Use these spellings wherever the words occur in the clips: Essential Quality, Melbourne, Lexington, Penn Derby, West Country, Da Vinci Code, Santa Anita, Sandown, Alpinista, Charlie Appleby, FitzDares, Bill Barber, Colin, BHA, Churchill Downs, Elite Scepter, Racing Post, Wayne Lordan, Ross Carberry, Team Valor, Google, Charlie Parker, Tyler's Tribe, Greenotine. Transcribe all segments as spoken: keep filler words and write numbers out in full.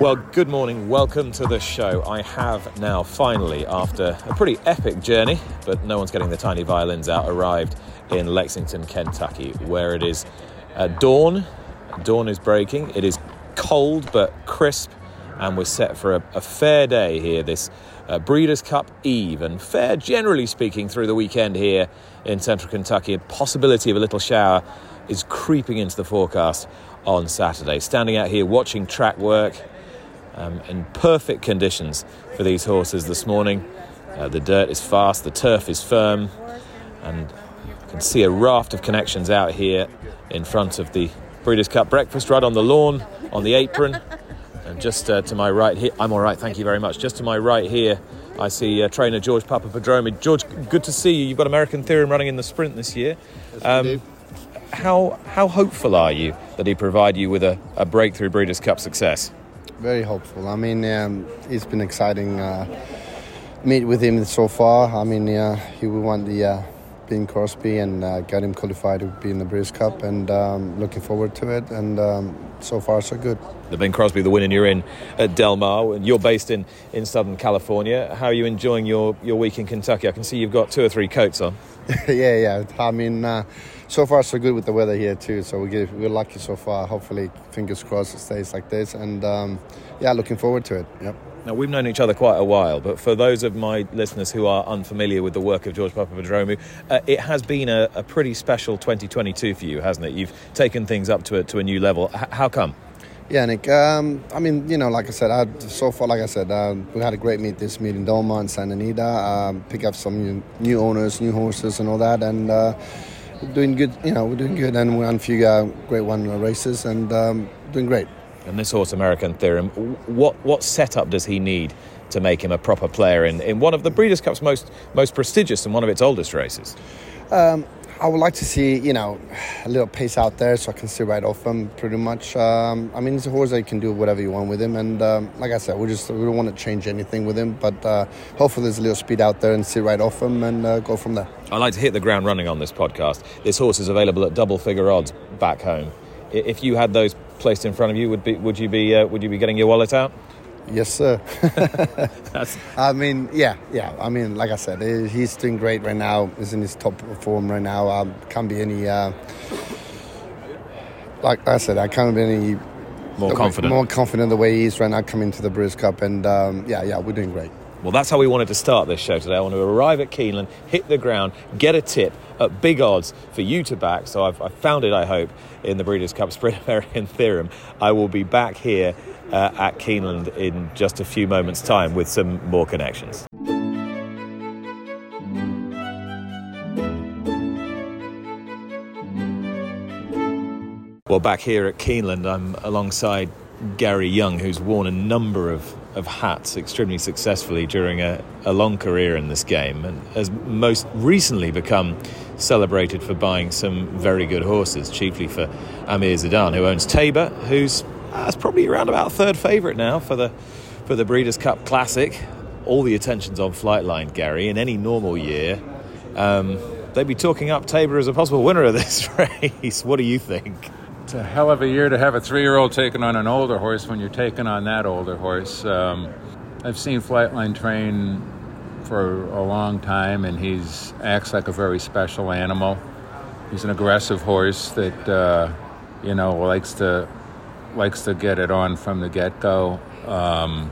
Well, good morning. Welcome to the show. I have now finally, after a pretty epic journey, but no one's getting the tiny violins out, arrived in Lexington, Kentucky, where it is uh, dawn. Dawn is breaking. It is cold but crisp, and we're set for a, a fair day here, this uh, Breeders' Cup Eve, and fair, generally speaking, through the weekend here in central Kentucky. A possibility of a little shower is creeping into the forecast on Saturday. Standing out here watching track work, Um, in perfect conditions for these horses this morning. Uh, the dirt is fast, the turf is firm, and I can see a raft of connections out here in front of the Breeders' Cup breakfast right on the lawn, on the apron. And just uh, to my right here, I'm all right, thank you very much. Just to my right here, I see uh, trainer George Papadromi. George, good to see you. You've got American Theorem running in the sprint this year. Um, how how hopeful are you that he provide you with a, a breakthrough Breeders' Cup success? Very hopeful. I mean, um, it's been exciting uh, meet with him so far. I mean, yeah, he will want the uh, Bing Crosby and uh, got him qualified to be in the Breeders' Cup, and um, looking forward to it. And um, so far, so good. The Bing Crosby, the win, and you're in at Del Mar. You're based in, in Southern California. How are you enjoying your, your week in Kentucky? I can see you've got two or three coats on. yeah, yeah. I mean, uh, so far, so good with the weather here, too. So we get, we're lucky so far. Hopefully, fingers crossed, it stays like this. And, um, yeah, looking forward to it. Yep. Now, we've known each other quite a while, but for those of my listeners who are unfamiliar with the work of George Papadromi, uh, it has been a, a pretty special twenty twenty-two for you, hasn't it? You've taken things up to a, to a new level. H- how come? Yeah, Nick, um, I mean, you know, like I said, I, so far, like I said, uh, we had a great meet this meet in Del Mar and Santa Anita, um, pick up some new, new owners, new horses and all that, and uh, we're doing good, you know, we're doing good, and we won a few uh, great one races, and um, doing great. And this horse, American Theorem, what what setup does he need to make him a proper player in, in one of the Breeders' Cup's most, most prestigious and one of its oldest races? Um I would like to see, you know, a little pace out there so I can see right off him pretty much. Um, I mean, he's a horse that you can do whatever you want with him. And um, like I said, we just we don't want to change anything with him. But uh, hopefully there's a little speed out there and see right off him and uh, go from there. I like to hit the ground running on this podcast. This horse is available at double figure odds back home. If you had those placed in front of you, would be would you be uh, would you be getting your wallet out? Yes, sir. That's... I mean, yeah, yeah. I mean, like I said, he's doing great right now. He's in his top form right now. Um, can't be any, uh, like I said, I can't be any more confident. Way, more confident the way he is right now coming to the Breeders' Cup. And um, yeah, yeah, we're doing great. Well, that's how we wanted to start this show today. I want to arrive at Keeneland, hit the ground, get a tip at big odds for you to back. So I've, I've found it, I hope, in the Breeders' Cup Sprint American Theorem. I will be back here uh, at Keeneland in just a few moments' time with some more connections. Well, back here at Keeneland, I'm alongside Gary Young, who's worn a number of of hats extremely successfully during a, a long career in this game, and has most recently become celebrated for buying some very good horses, chiefly for Emir Zedan, who owns Tabor, who's uh, probably around about third favourite now for the for the Breeders' Cup Classic. All the attention's on Flightline, Gary. In any normal year, um, they'd be talking up Tabor as a possible winner of this race. What do you think? It's a hell of a year to have a three-year-old taking on an older horse when you're taking on that older horse. Um, I've seen Flightline train for a long time, and he's acts like a very special animal. He's an aggressive horse that uh, you know likes to likes to get it on from the get-go. Um,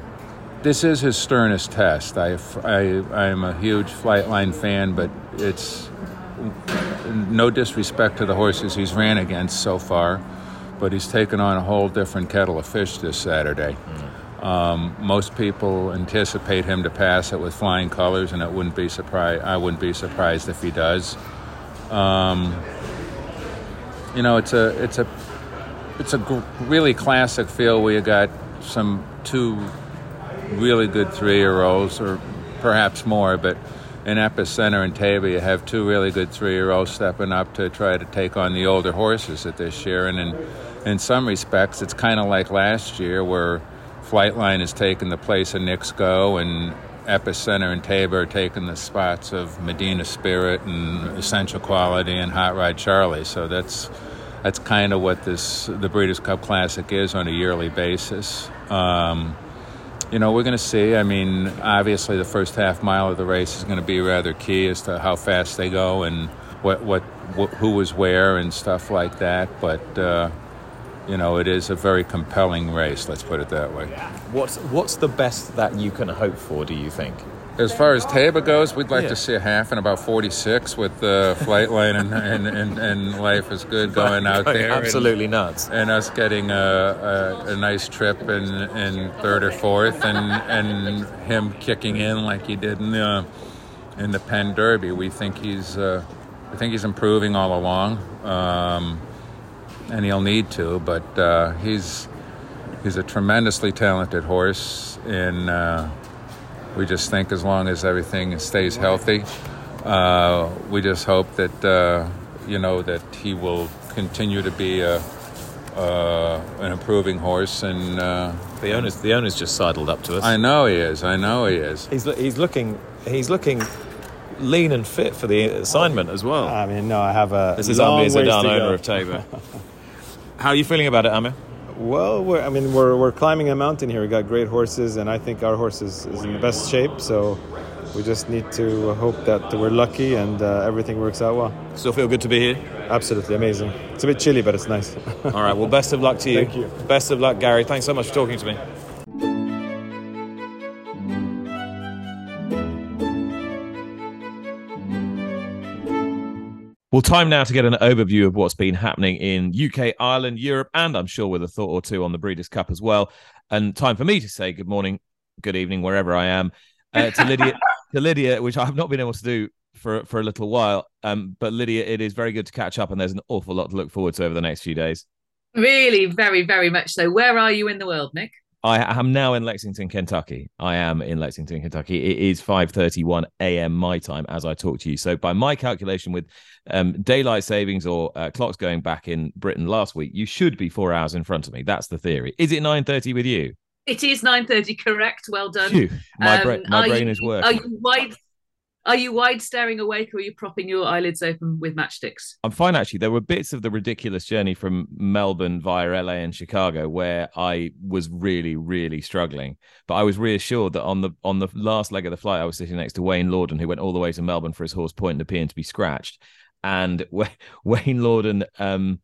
this is his sternest test. I, I I'm a huge Flightline fan, but it's. No disrespect to the horses he's ran against so far, but he's taken on a whole different kettle of fish this Saturday. Mm. Um, most people anticipate him to pass it with flying colors, and it wouldn't be surprised. I wouldn't be surprised if he does. Um, you know, it's a it's a it's a gr- really classic field where you got some two really good three-year-olds, or perhaps more, but. in Epicenter and Tabor, you have two really good three-year-olds stepping up to try to take on the older horses at this year. And in, in some respects, it's kind of like last year where Flightline has taken the place of Knicks Go, and Epicenter and Tabor are taking the spots of Medina Spirit and Essential Quality and Hot Ride Charlie. So that's that's kind of what this the Breeders' Cup Classic is on a yearly basis. Um, You know, we're going to see. I mean, obviously the first half mile of the race is going to be rather key as to how fast they go and what, what, what who was where and stuff like that. But, uh, you know, it is a very compelling race, let's put it that way. What's, what's the best that you can hope for, do you think? As far as Tabor goes, we'd like yeah. to see a half in about forty-six with the uh, Flightline and, and, and, and Life is Good going out going there. Absolutely and, nuts. And us getting a, a, a nice trip in, in third or fourth, and and him kicking in like he did in the in the Penn Derby. We think he's uh, I think he's improving all along, um, and he'll need to. But uh, he's he's a tremendously talented horse in. Uh, We just think as long as everything stays healthy, uh, we just hope that, uh, you know, that he will continue to be a, uh, an improving horse. And uh, the owner's the owner's just sidled up to us. I know he is. I know he is. He's he's looking he's looking lean and fit for the assignment as well. I mean, no, I have a. This is Emir Zedan, owner of Tabor. How are you feeling about it, Amir? Well, we're, I mean, we're we're climbing a mountain here. We got great horses, and I think our horse is, is in the best shape. So we just need to hope that we're lucky and uh, everything works out well. Still feel good to be here? Absolutely amazing. It's a bit chilly, but it's nice. All right. Well, best of luck to you. Thank you. Best of luck, Gary. Thanks so much for talking to me. Well, time now to get an overview of what's been happening in U K, Ireland, Europe, and I'm sure with a thought or two on the Breeders' Cup as well. And time for me to say good morning, good evening, wherever I am, uh, to Lydia, to Lydia, which I have not been able to do for, for a little while. Um, but Lydia, it is very good to catch up, and there's an awful lot to look forward to over the next few days. Really, very, very much so. Where are you in the world, Nick? I am now in Lexington, Kentucky. I am in Lexington, Kentucky. It is five thirty-one a.m. my time as I talk to you. So by my calculation, with um, daylight savings or uh, clocks going back in Britain last week, you should be four hours in front of me. That's the theory. Is it nine thirty with you? It is nine thirty, correct. Well done. Phew, my bra- um, my brain you, is working. Are you wide? Are you wide staring awake, or are you propping your eyelids open with matchsticks? I'm fine, actually. There were bits of the ridiculous journey from Melbourne via L A and Chicago where I was really, really struggling. But I was reassured that on the on the last leg of the flight, I was sitting next to Wayne Lordan, who went all the way to Melbourne for his horse Point and appearing to be scratched. And Wayne Lordan um,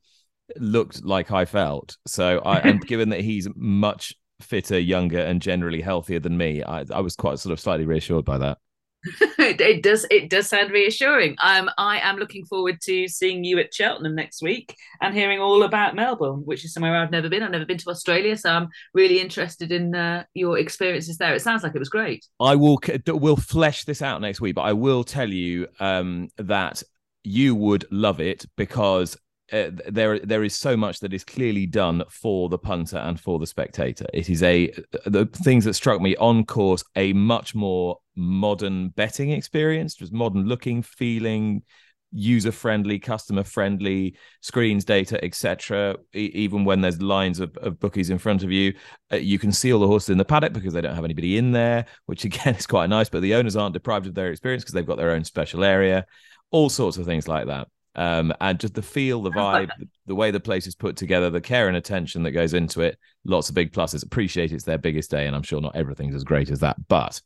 looked like I felt. So I, and given that he's much fitter, younger, and generally healthier than me, I, I was quite sort of slightly reassured by that. It does it does sound reassuring. Um, I am looking forward to seeing you at Cheltenham next week and hearing all about Melbourne, which is somewhere I've never been. I've never been to Australia, so I'm really interested in uh, your experiences there. It sounds like it was great. I will we'll flesh this out next week, but I will tell you um, that you would love it because uh, there there is so much that is clearly done for the punter and for the spectator. It is a the things that struck me on course, a much more modern betting experience, just modern looking, feeling, user-friendly, customer-friendly, screens, data, et cetera. E- even when there's lines of, of bookies in front of you, uh, you can see all the horses in the paddock because they don't have anybody in there, which again is quite nice, but the owners aren't deprived of their experience because they've got their own special area, all sorts of things like that. Um, and just the feel, the vibe, the, the way the place is put together, the care and attention that goes into it, lots of big pluses. Appreciate it's their biggest day, and I'm sure not everything's as great as that, but...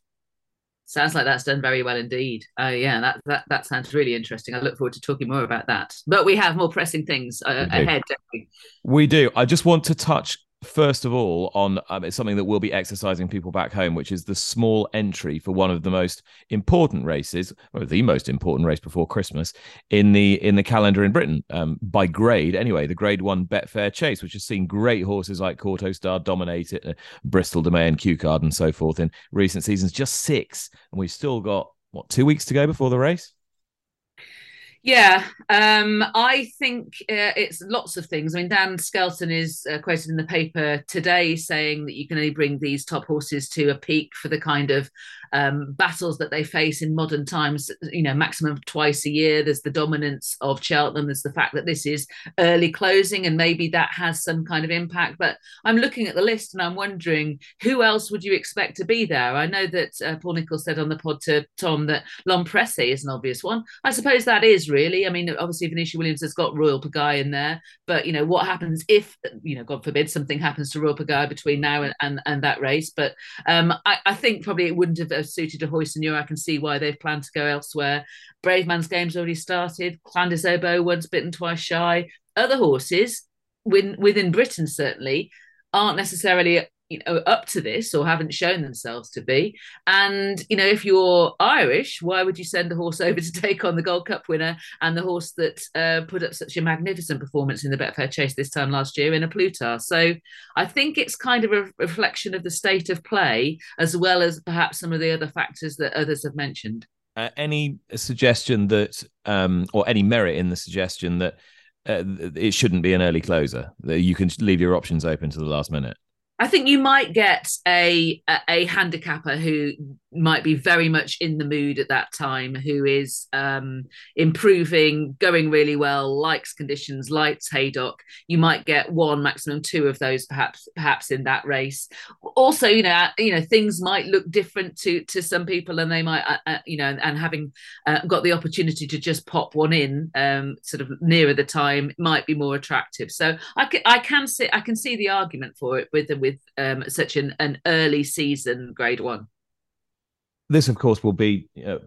Sounds like that's done very well indeed. Uh, yeah, that, that that sounds really interesting. I look forward to talking more about that. But we have more pressing things uh, we ahead, don't we? We do. I just want to touch, first of all, on um, it's something that we'll be exercising people back home, which is the small entry for one of the most important races, or the most important race before Christmas, in the in the calendar in Britain, um, by grade anyway, the Grade one Betfair Chase, which has seen great horses like Kauto Star dominate it, uh, Bristol DeMay and Q Card and so forth in recent seasons, just six. And we've still got, what, two weeks to go before the race? Yeah, um, I think uh, it's lots of things. I mean, Dan Skelton is uh, quoted in the paper today saying that you can only bring these top horses to a peak for the kind of um, battles that they face in modern times, you know, maximum twice a year. There's the dominance of Cheltenham. There's the fact that this is early closing, and maybe that has some kind of impact. But I'm looking at the list and I'm wondering, who else would you expect to be there? I know that uh, Paul Nicholls said on the pod to Tom that Lompresse is an obvious one. I suppose that is really. I mean, obviously Venetia Williams has got Royal Pagai in there, but you know, what happens if, you know, God forbid something happens to Royal Pagai between now and, and, and that race. But um, I, I think probably it wouldn't have suited a Hoyseneur. I can see why they've planned to go elsewhere. Brave Man's Game's already started. Clandis Oboe, Once Bitten, Twice Shy. Other horses within, within Britain certainly aren't necessarily, you know, up to this, or haven't shown themselves to be. And, you know, if you're Irish, why would you send the horse over to take on the Gold Cup winner and the horse that uh, put up such a magnificent performance in the Betfair Chase this time last year in a Plutar? So I think it's kind of a reflection of the state of play, as well as perhaps some of the other factors that others have mentioned. Uh, any suggestion that, um, or any merit in the suggestion that uh, it shouldn't be an early closer, that you can leave your options open to the last minute? I think you might get a, a a handicapper who might be very much in the mood at that time, who is um, improving, going really well, likes conditions, likes Haydock. You might get one, maximum two of those, perhaps perhaps in that race. Also, you know, you know, things might look different to to some people, and they might, uh, you know, and, and having uh, got the opportunity to just pop one in, um, sort of nearer the time, might be more attractive. So I can I can see I can see the argument for it with the. with um, such an, an early season grade one. This, of course, will be uh,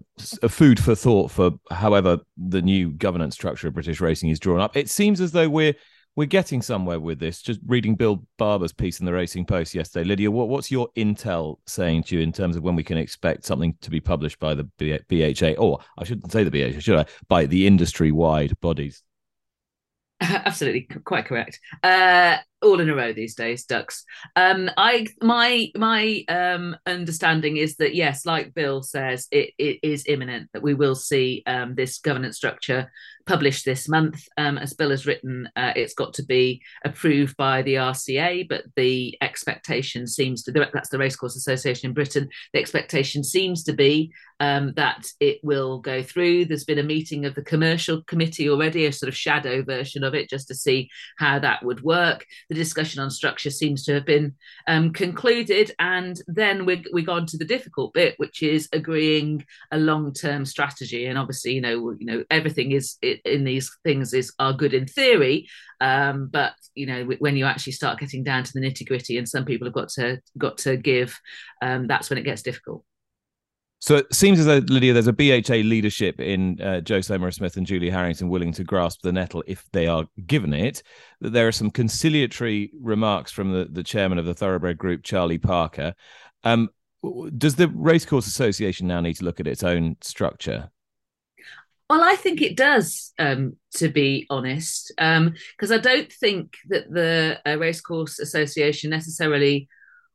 a food for thought for however the new governance structure of British racing is drawn up. It seems as though we're we're getting somewhere with this. Just reading Bill Barber's piece in the Racing Post yesterday, Lydia, what, what's your intel saying to you in terms of when we can expect something to be published by the B H A, or I shouldn't say the B H A, should I, by the industry-wide bodies? Absolutely, quite correct. Uh, all in a row these days, ducks. Um, I my my um, understanding is that yes, like Bill says, it, it is imminent that we will see um, this governance structure published this month. Um, as Bill has written, uh, it's got to be approved by the R C A, but the expectation seems to that's the Racecourse Association in Britain. The expectation seems to be um, that it will go through. There's been a meeting of the commercial committee already, a sort of shadow version of it, just to see how that would work. The discussion on structure seems to have been um, concluded, and then we we gone to the difficult bit, which is agreeing a long-term strategy. And obviously, you know, you know, everything is in these things is are good in theory, um, but you know, when you actually start getting down to the nitty-gritty, and some people have got to got to give, um, that's when it gets difficult. So it seems as though, Lydia, there's a B H A leadership in uh, Joe Samara-Smith and Julie Harrington willing to grasp the nettle if they are given it. There are some conciliatory remarks from the, the chairman of the Thoroughbred Group, Charlie Parker. Um, does the Racecourse Association now need to look at its own structure? Well, I think it does, um, to be honest, because um, I don't think that the uh, Racecourse Association necessarily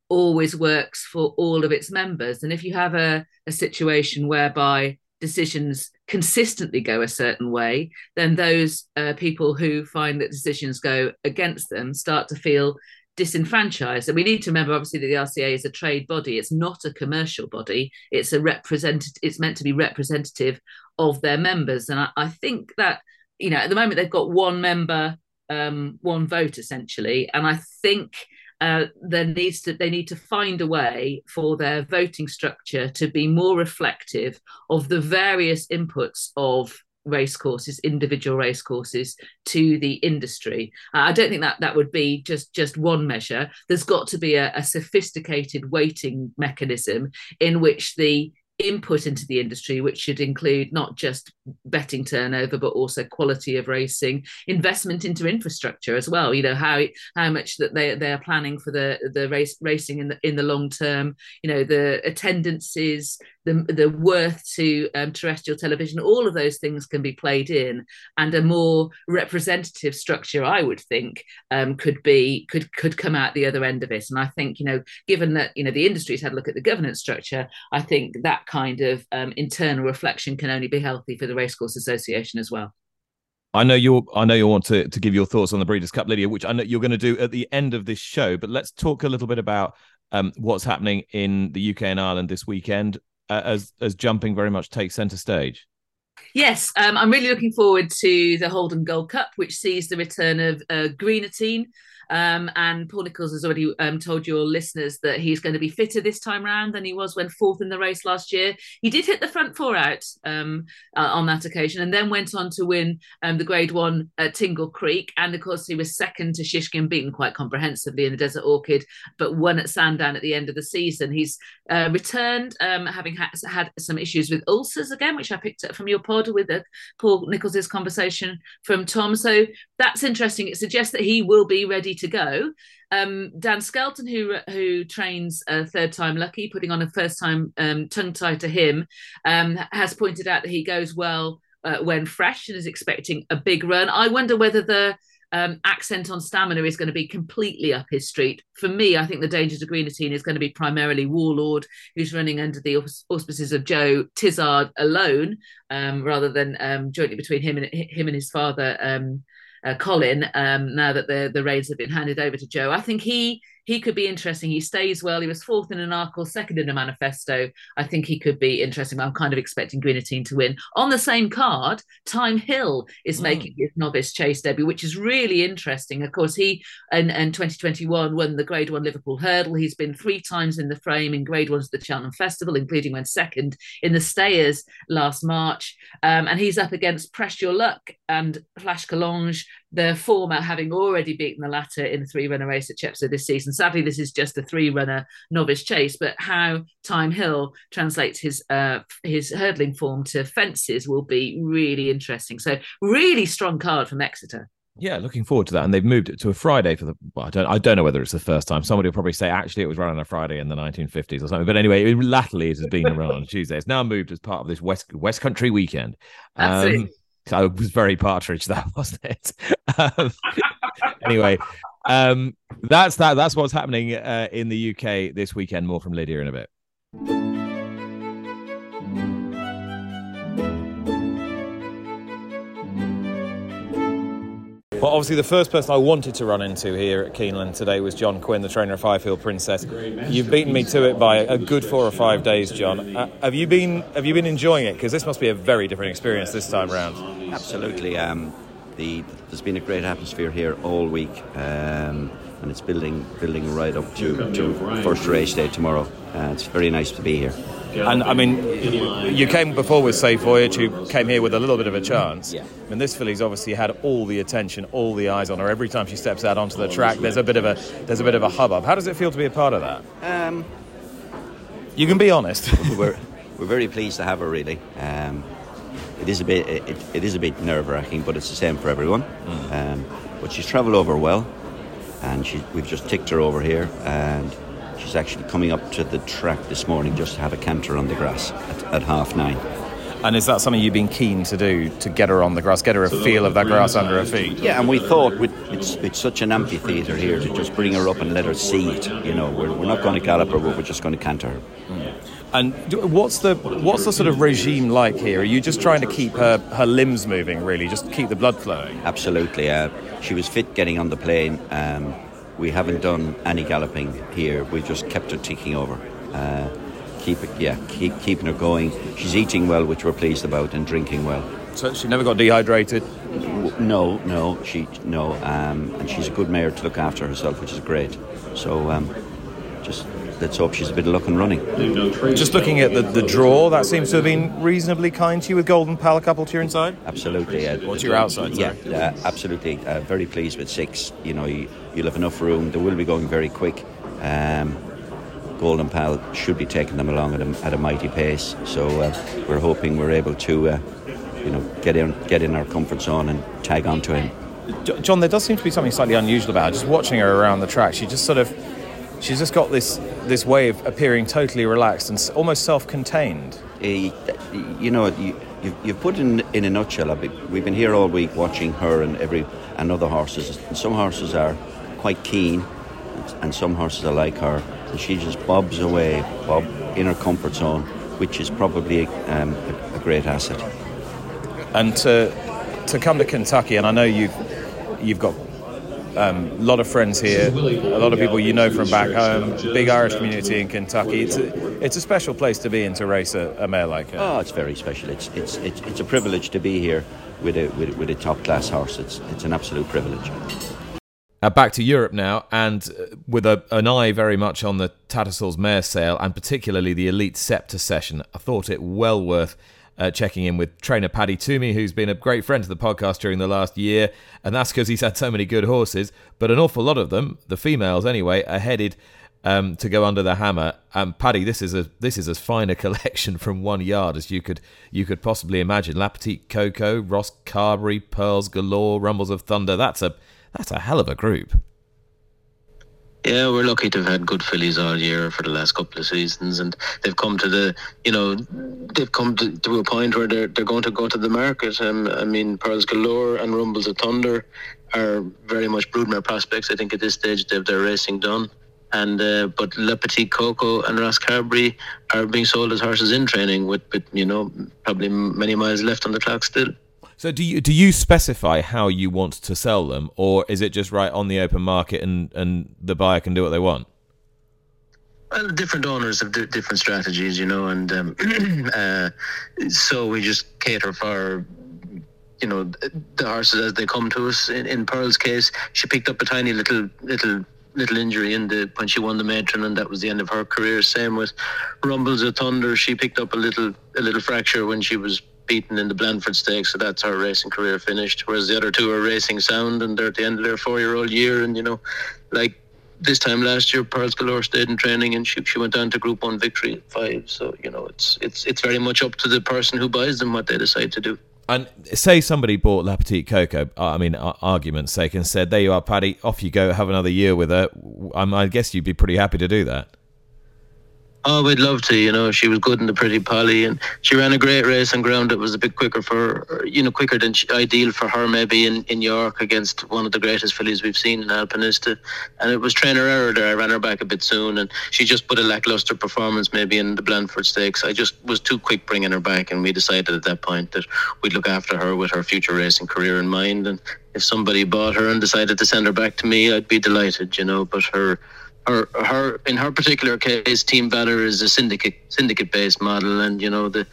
always works for all of its members. And if you have a, a situation whereby decisions consistently go a certain way, then those uh, people who find that decisions go against them start to feel disenfranchised. And we need to remember, obviously, that the R C A is a trade body. It's not a commercial body. It's a representative. It's meant to be representative of their members. And I, I think that, you know, at the moment they've got one member, um, one vote, essentially. And I think Uh, there needs to they need to find a way for their voting structure to be more reflective of the various inputs of racecourses, individual racecourses, to the industry. Uh, I don't think that that would be just just one measure. There's got to be a, a sophisticated weighting mechanism in which the input into the industry, which should include not just betting turnover but also quality of racing, investment into infrastructure as well, you know, how how much that they they are planning for the the race racing in the in the long term, you know, the attendances, the, the worth to um, terrestrial television, all of those things can be played in, and a more representative structure, I would think, um, could be could could come out the other end of it. And I think, you know, given that, you know, the industry's had a look at the governance structure, I think that kind of um, internal reflection can only be healthy for the Racecourse Association as well. I know you're. I know you want to, to give your thoughts on the Breeders' Cup, Lydia, which I know you're going to do at the end of this show. But let's talk a little bit about um, what's happening in the U K and Ireland this weekend, uh, as as jumping very much takes centre stage. Yes, um, I'm really looking forward to the Holden Gold Cup, which sees the return of uh, Greenotine. Um, and Paul Nicholls has already um, told your listeners that he's going to be fitter this time round than he was when fourth in the race last year. He did hit the front four out um, uh, on that occasion, and then went on to win um, the Grade One at Tingle Creek. And of course, he was second to Shishkin, beaten quite comprehensively in the Desert Orchid, but won at Sandown at the end of the season. He's uh, returned, um, having ha- had some issues with ulcers again, which I picked up from your pod with uh, Paul Nicholls' conversation from Tom. So that's interesting. It suggests that he will be ready to go. Um, Dan Skelton, who who trains uh, Third Time Lucky, putting on a first time um, tongue tie to him, um, has pointed out that he goes well uh, when fresh and is expecting a big run. I wonder whether the um, accent on stamina is going to be completely up his street. For me, I think the danger to Greenotine is going to be primarily Warlord, who's running under the auspices of Joe Tizard alone, um, rather than um, jointly between him and him and his father. Um, Uh, Colin, um, now that the, the reins have been handed over to Joe. I think he he could be interesting. He stays well. He was fourth in an Arkle, second in a Manifesto. I think he could be interesting. I'm kind of expecting Greenotine to win. On the same card, Time Hill is mm. making his novice chase debut, which is really interesting. Of course, he in, in twenty twenty-one won the Grade One Liverpool Hurdle. He's been three times in the frame in Grade Ones at the Cheltenham Festival, including when second in the Stayers last March. Um, and he's up against Press Your Luck and Flash Collange, the former having already beaten the latter in a three-runner race at Chepstow this season. Sadly, this is just a three-runner novice chase, but how Time Hill translates his uh, his hurdling form to fences will be really interesting. So really strong card from Exeter. Yeah, looking forward to that. And they've moved it to a Friday for the... Well, I don't I don't know whether it's the first time. Somebody will probably say, actually, it was run on a Friday in the nineteen fifties or something. But anyway, it, latterly, it has been run on a Tuesday. It's now moved as part of this West, West Country weekend. Absolutely. Um, I was very partridge, that wasn't it? Um, anyway, um, that's that. That's what's happening uh, in the U K this weekend. More from Lydia in a bit. Well, obviously, the first person I wanted to run into here at Keeneland today was John Quinn, the trainer of Highfield Princess. You've beaten me to it by a good four or five days, John. Uh, have you been Have you been enjoying it? Because this must be a very different experience this time round. Absolutely. Um, the there's been a great atmosphere here all week, um, and it's building building right up to, to first race day tomorrow. Uh, it's very nice to be here. And I mean, you came before with Safe Voyage, who came here with a little bit of a chance. Yeah. I mean, this filly's obviously had all the attention, all the eyes on her. Every time she steps out onto the track, there's a bit of a there's a bit of a hubbub. How does it feel to be a part of that? Um, you can be honest. we're we're very pleased to have her. Really, um, it is a bit it, it is a bit nerve wracking, but it's the same for everyone. Mm. Um, but she's travelled over well, and she we've just ticked her over here and. She's actually coming up to the track this morning just to have a canter on the grass at, at half nine. And is that something you've been keen to do, to get her on the grass, get her a so feel of that grass under her feet? Yeah, and we thought with, it's, it's such an amphitheatre here to just bring her up and let her see it. You know, we're, we're not going to gallop her, but we're just going to canter her. Mm. And do, what's the what's the sort of regime like here? Are you just trying to keep her, her limbs moving, really, just keep the blood flowing? Absolutely. Uh, she was fit getting on the plane. Um, We haven't done any galloping here. We just kept her ticking over, uh, keep it, yeah, keep keeping her going. She's eating well, which we're pleased about, and drinking well. So she never got dehydrated. No, no, she no, um, and she's a good mare to look after herself, which is great. So um, just let's hope she's a bit of luck and running. Just looking at the, the draw, that seems to have been reasonably kind to you with Golden Pal a couple to your inside. Absolutely, uh, or to your outside. Yeah, uh, absolutely. Uh, very pleased with six. You know. You, You'll have enough room. They will be going very quick. Um, Golden Pal should be taking them along at a, at a mighty pace. So uh, we're hoping we're able to, uh, you know, get in get in our comfort zone and tag on to him. John, there does seem to be something slightly unusual about her. Just watching her around the track, she just sort of she's just got this this way of appearing totally relaxed and almost self-contained. A, you know, you, you've, you've put in in a nutshell. We've been here all week watching her and every and other horses. And some horses are quite keen, and some horses are like her. And she just bobs away, bob in her comfort zone, which is probably um, a, a great asset. And to to come to Kentucky, and I know you've you've got. Um, a lot of friends here, a lot of people you know from back home, big Irish community in Kentucky. It's a, it's a special place to be and to race a, a mare like her. Oh, it's very special. It's it's it's, it's a privilege to be here with a with, with a top class horse. It's it's an absolute privilege. Uh, back to Europe now, and with a, an eye very much on the Tattersall's mare sale and particularly the Elite Scepter session. I thought it well worth Uh, checking in with trainer Paddy Toomey, who's been a great friend to the podcast during the last year, and that's because he's had so many good horses, but an awful lot of them, the females anyway, are headed um, to go under the hammer. And um, Paddy, this is a this is as fine a collection from one yard as you could you could possibly imagine. La Petite Coco, Ross Carberry, Pearls Galore, Rumbles of Thunder. That's a that's a hell of a group. Yeah, we're lucky to have had good fillies all year for the last couple of seasons, and they've come to the, you know, they've come to, to a point where they're they're going to go to the market. Um, I mean, Pearls Galore and Rumbles of Thunder are very much broodmare prospects. I think at this stage they've their racing done, and uh, but La Petite Coco and Ross Carberry are being sold as horses in training, with, with you know probably many miles left on the clock still. So do you do you specify how you want to sell them, or is it just right on the open market and, and the buyer can do what they want? Well, different owners have d- different strategies, you know, and um, uh, so we just cater for, you know, the horses as they come to us. In, in Pearl's case, she picked up a tiny little little. little injury in the when she won the matron, and that was the end of her career. Same with Rumbles of Thunder. She picked up a little a little fracture when she was beaten in the Blandford Stakes, so that's her racing career finished, whereas the other two are racing sound and they're at the end of their four-year-old year. And you know, like this time last year, Pearls Galore stayed in training and she, she went down to Group One victory at five. So you know, it's it's it's very much up to the person who buys them what they decide to do. And say somebody bought La Petite Coco, I mean, argument's sake, and said, there you are, Paddy, off you go, have another year with her. I guess you'd be pretty happy to do that. Oh, we'd love to, you know. She was good in the Pretty Polly, and she ran a great race on ground that was a bit quicker for, you know, quicker than she, ideal for her maybe in, in York against one of the greatest fillies we've seen in Alpinista. And it was trainer error there. I ran her back a bit soon, and she just put a lackluster performance maybe in the Blandford Stakes. I just was too quick bringing her back, and we decided at that point that we'd look after her with her future racing career in mind. And if somebody bought her and decided to send her back to me, I'd be delighted, you know, but her... Her, her, in her particular case, Team Valor is a syndicate, syndicate-based model, and you know the,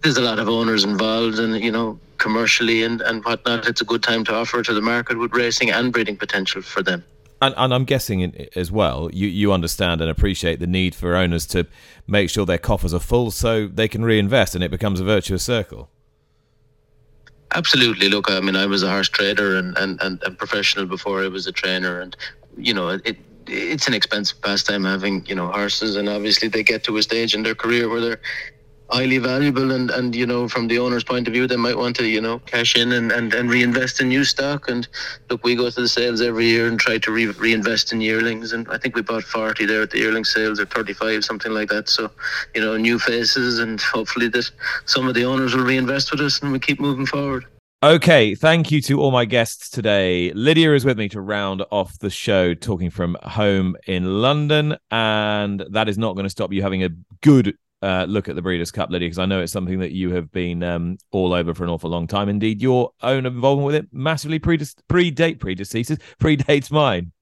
there's a lot of owners involved, and you know commercially and, and whatnot. It's a good time to offer to the market with racing and breeding potential for them. And, and I'm guessing as well, you, you understand and appreciate the need for owners to make sure their coffers are full so they can reinvest, and it becomes a virtuous circle. Absolutely. Look, I mean, I was a horse trader and and, and, and professional before I was a trainer, and you know it. It's an expensive pastime having, you know, horses, and obviously they get to a stage in their career where they're highly valuable, and, and you know, from the owner's point of view, they might want to, you know, cash in and, and, and reinvest in new stock. And look, we go to the sales every year and try to re- reinvest in yearlings, and I think we bought forty there at the yearling sales, or thirty-five, something like that. So, you know, new faces, and hopefully that some of the owners will reinvest with us and we keep moving forward. Okay, thank you to all my guests today. Lydia is with me to round off the show, talking from home in London, and that is not going to stop you having a good uh, look at the Breeders' Cup, Lydia, because I know it's something that you have been um, all over for an awful long time. Indeed, your own involvement with it massively predate, predeceases, predates mine.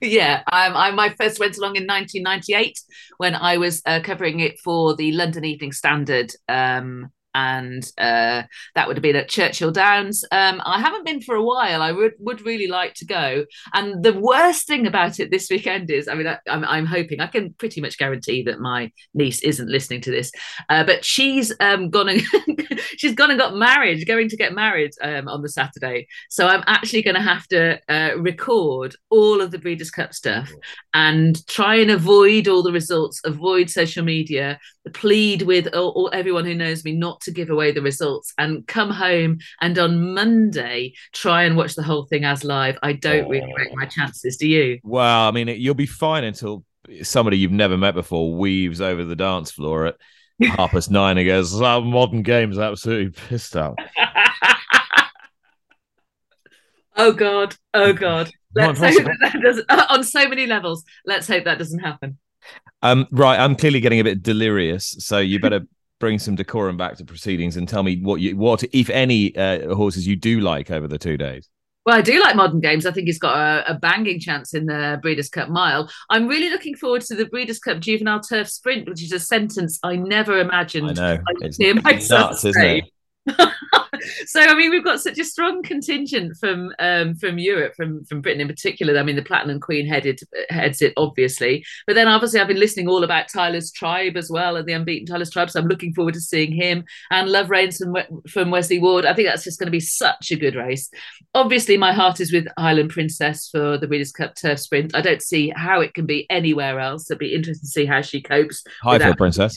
Yeah, um, I my first went along in nineteen ninety-eight when I was uh, covering it for the London Evening Standard. Um And uh, that would have been at Churchill Downs. Um, I haven't been for a while. I would, would really like to go. And the worst thing about it this weekend is, I mean, I, I'm, I'm hoping, I can pretty much guarantee that my niece isn't listening to this, uh, but she's um, gone and she's gone and got married, going to get married um, on the Saturday. So I'm actually going to have to uh, record all of the Breeders' Cup stuff and try and avoid all the results, avoid social media, plead with all, all, everyone who knows me not not to give away the results and come home and on Monday try and watch the whole thing as live. I don't oh. really break my chances, do you? Well, I mean, you'll be fine until somebody you've never met before weaves over the dance floor at half past nine and goes, oh, modern game's absolutely pissed out. Oh, God. Oh, God. Let's hope that that doesn't, on so many levels. Let's hope that doesn't happen. Um, right. I'm clearly getting a bit delirious, so you better bring some decorum back to proceedings and tell me what, you, what if any, uh, horses you do like over the two days. Well, I do like Modern Games. I think he's got a, a banging chance in the Breeders' Cup Mile. I'm really looking forward to the Breeders' Cup Juvenile Turf Sprint, which is a sentence I never imagined. I know. I it's nuts, nuts isn't it? So, I mean, we've got such a strong contingent from um, from Europe, from from Britain in particular. I mean, the Platinum Queen headed heads it, obviously. But then, obviously, I've been listening all about Tyler's Tribe as well, and the unbeaten Tyler's Tribe. So I'm looking forward to seeing him. And Love Reigns from, from Wesley Ward. I think that's just going to be such a good race. Obviously, my heart is with Highland Princess for the Breeders' Cup Turf Sprint. I don't see how it can be anywhere else. It'd be interesting to see how she copes. Highfield Princess.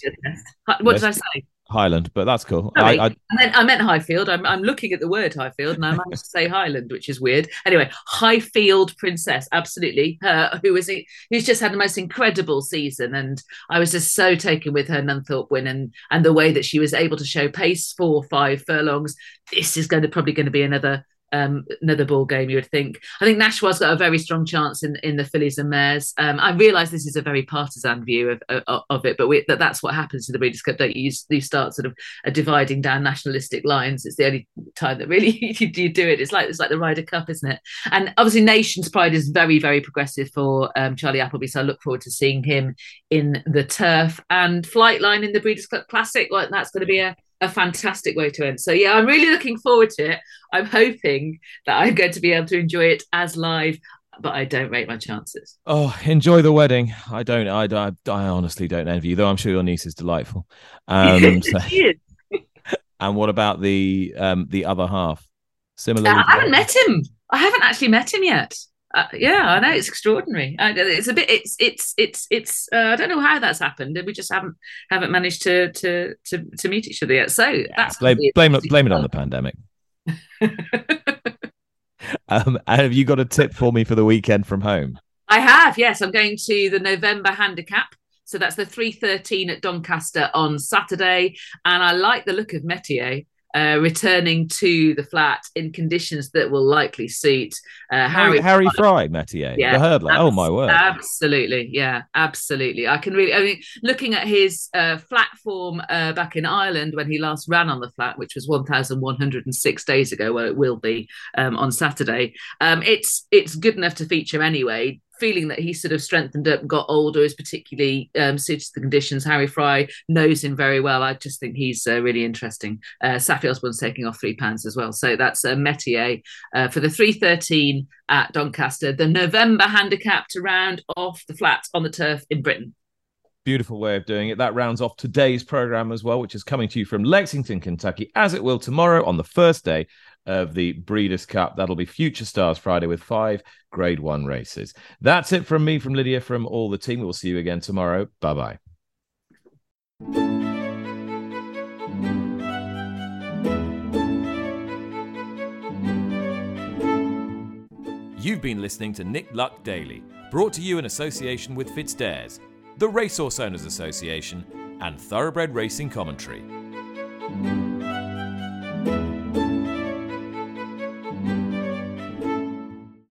What yes. did I say? Highland, but that's cool. I, I... I, meant, I meant Highfield. I'm, I'm looking at the word Highfield and I managed to say Highland, which is weird. Anyway, Highfield Princess, absolutely. Her, who is it, who's just had the most incredible season, and I was just so taken with her Nunthorpe win and, and the way that she was able to show pace for five furlongs. This is going to probably going to be another Um, another ball game, you would think. I think Nashwa's got a very strong chance in, in the fillies and mares. Um, I realise this is a very partisan view of of, of it, but we, that that's what happens to the Breeders' Cup. Don't you? You start sort of uh, dividing down nationalistic lines. It's the only time that really you, you do it. It's like it's like the Ryder Cup, isn't it? And obviously, Nation's Pride is very very progressive for um, Charlie Appleby, so I look forward to seeing him in the turf, and Flightline in the Breeders' Cup Classic. Well, that's going to be a A fantastic way to end. So yeah, I'm really looking forward to it. I'm hoping that I'm going to be able to enjoy it as live, but I don't rate my chances. Oh, enjoy the wedding. I don't. I I, I honestly don't envy you, though. I'm sure your niece is delightful. Um, so. She is. And what about the um, the other half? Similarly, uh, I haven't met him. I haven't actually met him yet. Uh, yeah, I know, it's extraordinary. I, it's a bit. It's it's it's it's. Uh, I don't know how that's happened. We just haven't haven't managed to to to, to meet each other yet. So yeah, that's blame blame it, blame it on the pandemic. um, and have you got a tip for me for the weekend from home? I have. Yes, I'm going to the November handicap. So that's the three thirteen at Doncaster on Saturday, and I like the look of Metier. Uh, returning to the flat in conditions that will likely suit uh, Harry Harry Fry, Metier, yeah, the hurdler. Abs- oh my word! Absolutely, yeah, absolutely. I can really. I mean, looking at his uh, flat form uh, back in Ireland when he last ran on the flat, which was one thousand one hundred six days ago. Well, it will be um, on Saturday. Um, it's it's good enough to feature anyway. Feeling that he sort of strengthened up and got older is particularly um, suited to the conditions. Harry Fry knows him very well. I just think he's uh, really interesting. Uh, Safi Osborne's taking off three pounds as well. So that's uh, Metier uh, for the three thirteen at Doncaster, the November handicap to round off the flat on the turf in Britain. Beautiful way of doing it. That rounds off today's programme as well, which is coming to you from Lexington, Kentucky, as it will tomorrow on the first day of the Breeders' Cup. That'll be Future Stars Friday with five Grade One races. That's it from me, from Lydia, from all the team. We'll see you again tomorrow. Bye bye. You've been listening to Nick Luck Daily, brought to you in association with FitzDares, the Racehorse Owners Association, and Thoroughbred Racing Commentary.